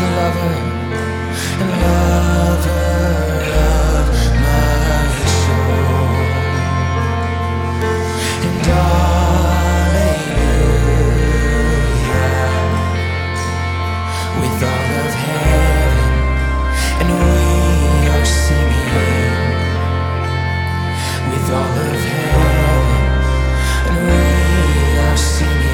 She's a lover, and lover of my soul. And darling, you are with all of heaven, and we are singing with all of heaven, and we are singing.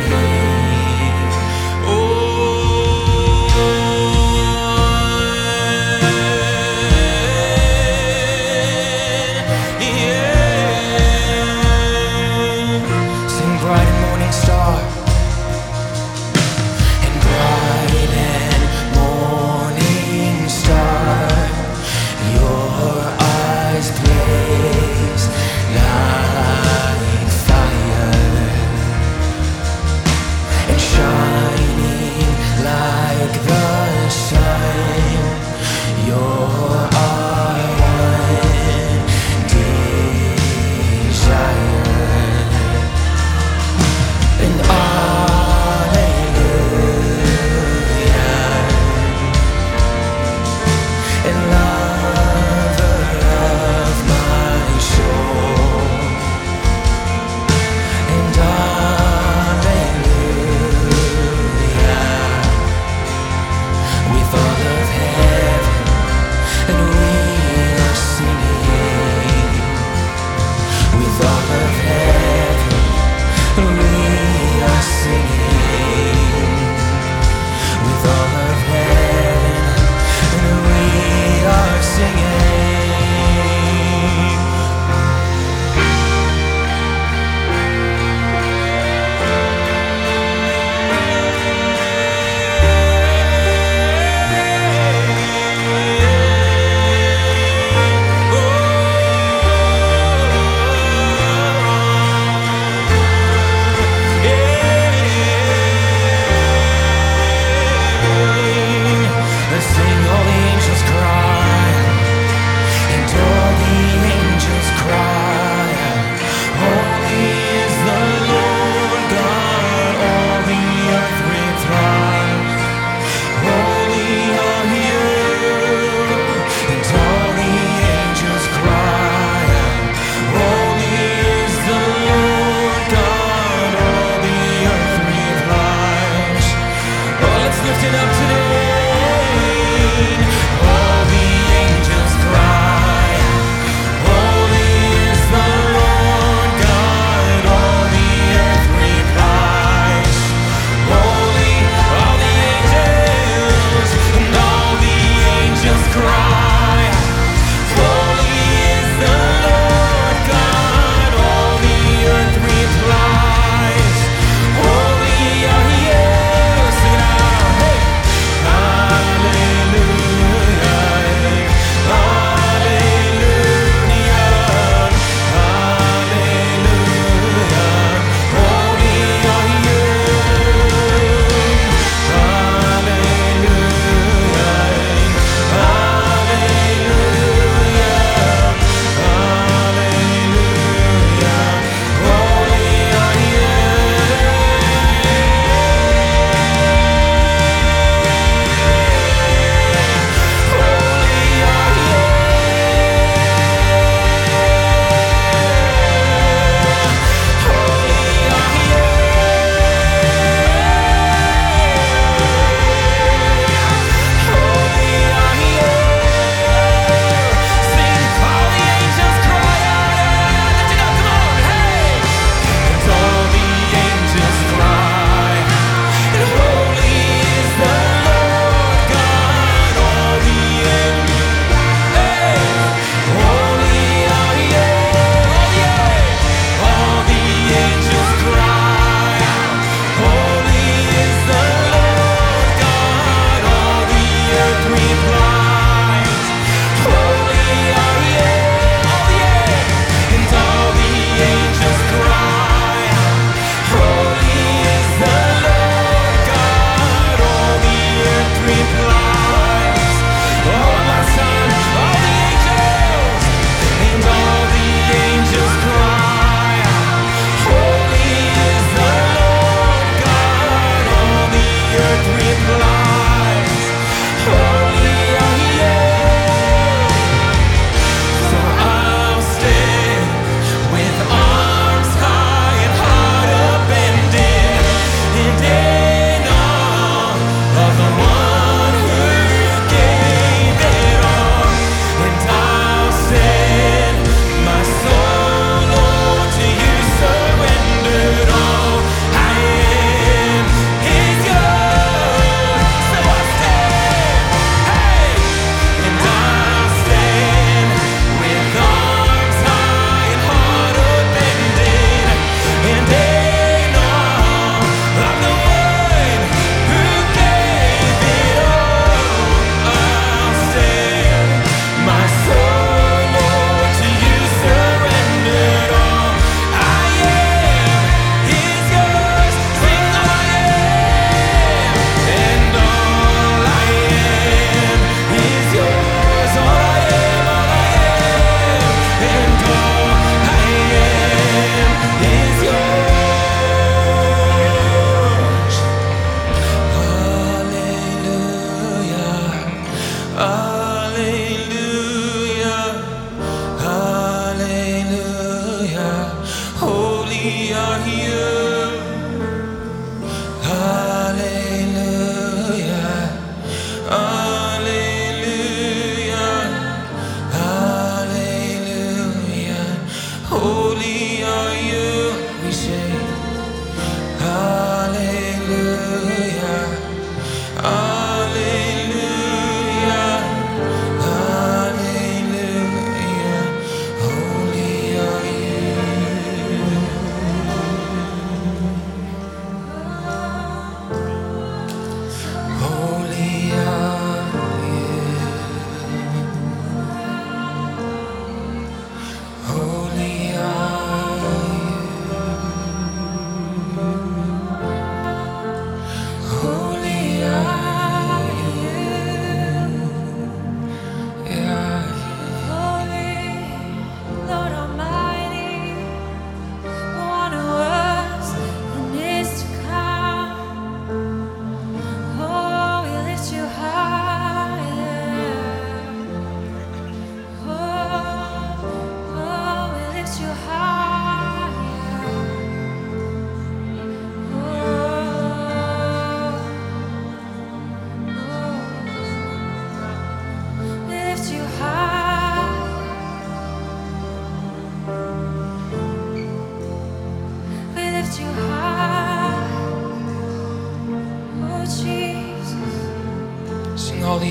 Place, la.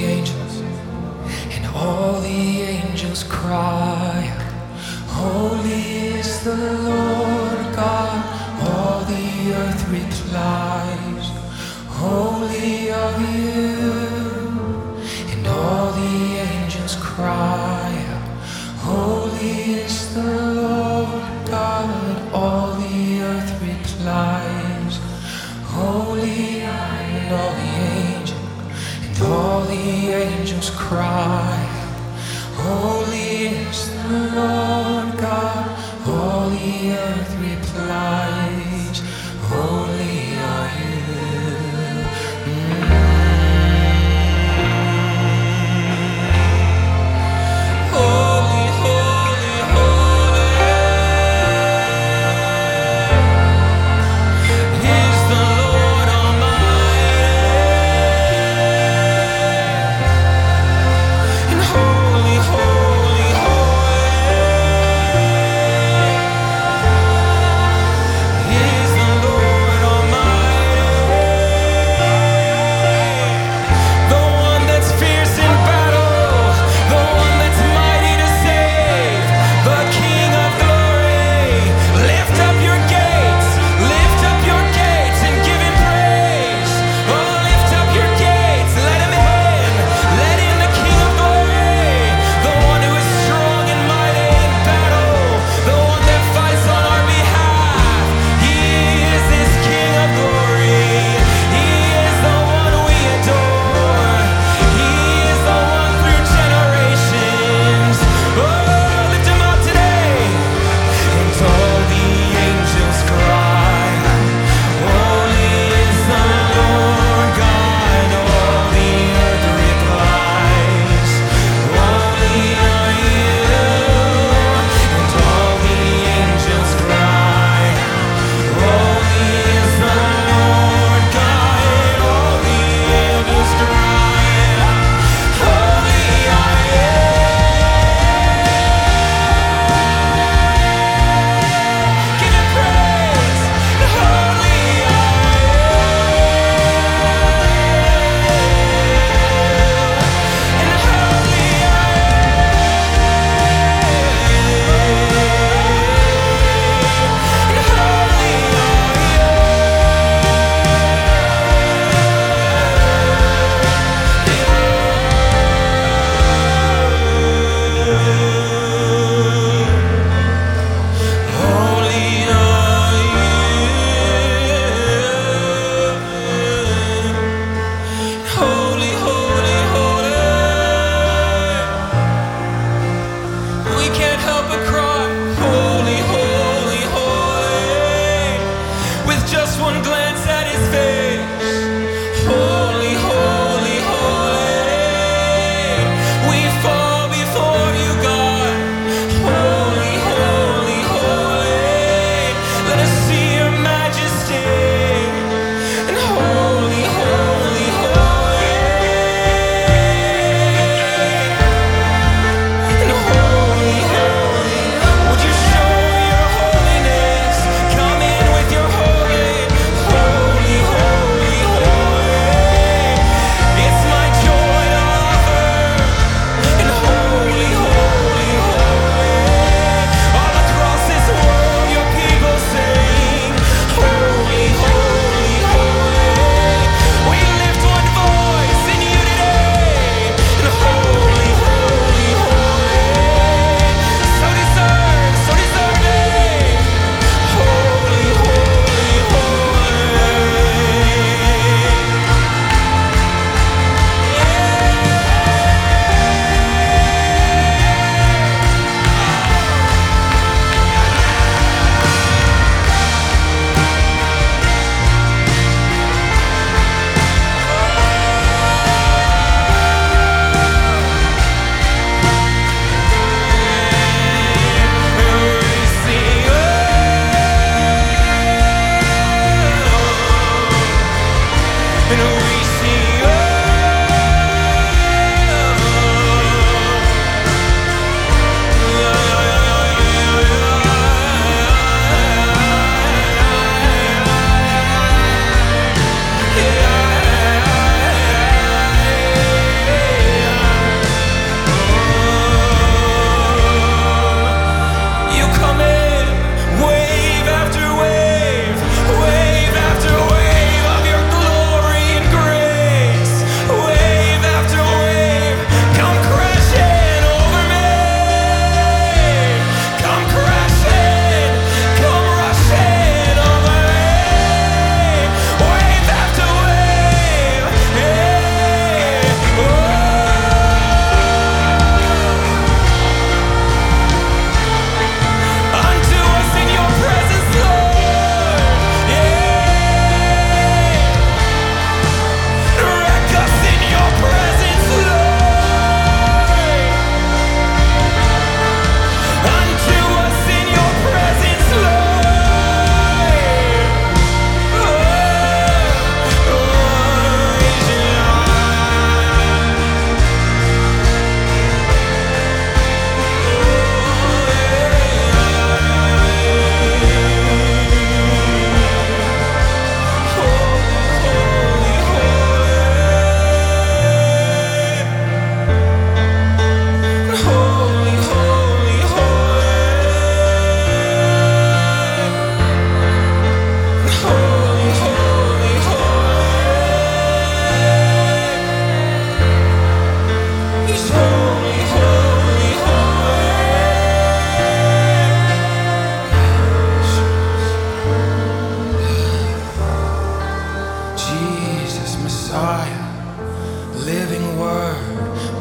the angels, and all the angels cry out, holy is the Lord God, all the earth replies, holy are you, and all the angels cry out, holy is the Lord God, and all the earth replies, holy and all the all the angels cry, holy is the Lord God, all the earth replies, holy are you. Oh. Is the Lord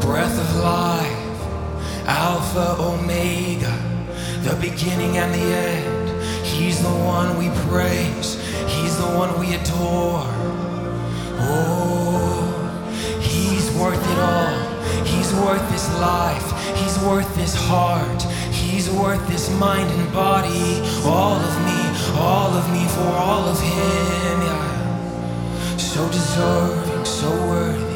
breath of life, Alpha, Omega, the beginning and the end. He's the one we praise, He's the one we adore. Oh, He's worth it all. He's worth this life, He's worth this heart, He's worth this mind and body. All of me for all of Him. Yeah. So deserving, so worthy.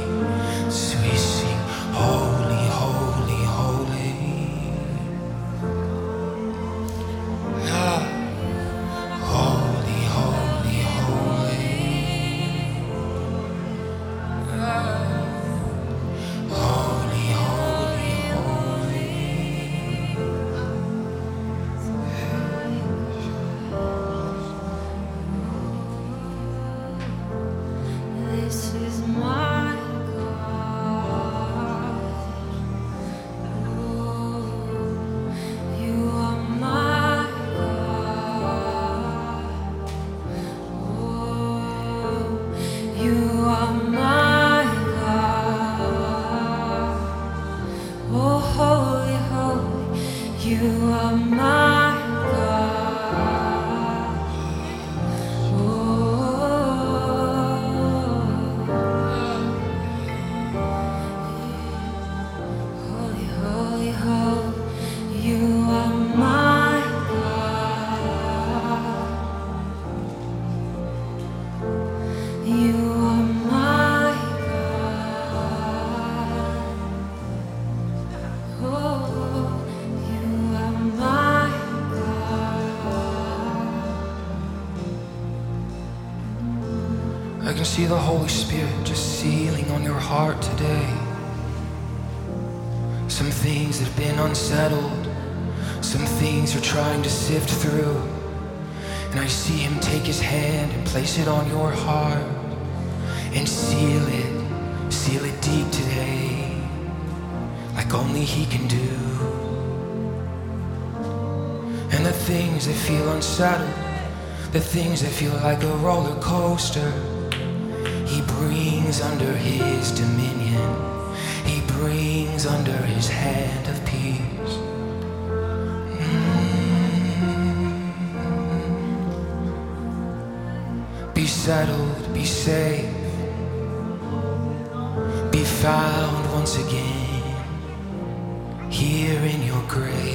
See the Holy Spirit just sealing on your heart today. Some things that have been unsettled, some things you're trying to sift through, and I see Him take His hand and place it on your heart and seal it deep today, like only He can do. And the things that feel unsettled, the things that feel like a roller coaster, He brings under His dominion. He brings under His hand of peace. Be settled, be safe, be found once again here in your grace.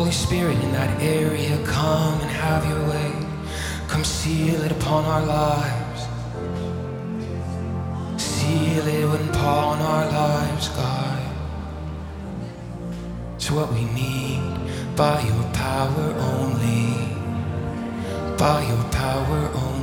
Holy Spirit, in that area, come and have your way. Come seal it upon our lives. Seal it upon our lives, God. It's what we need, by your power only. By your power only.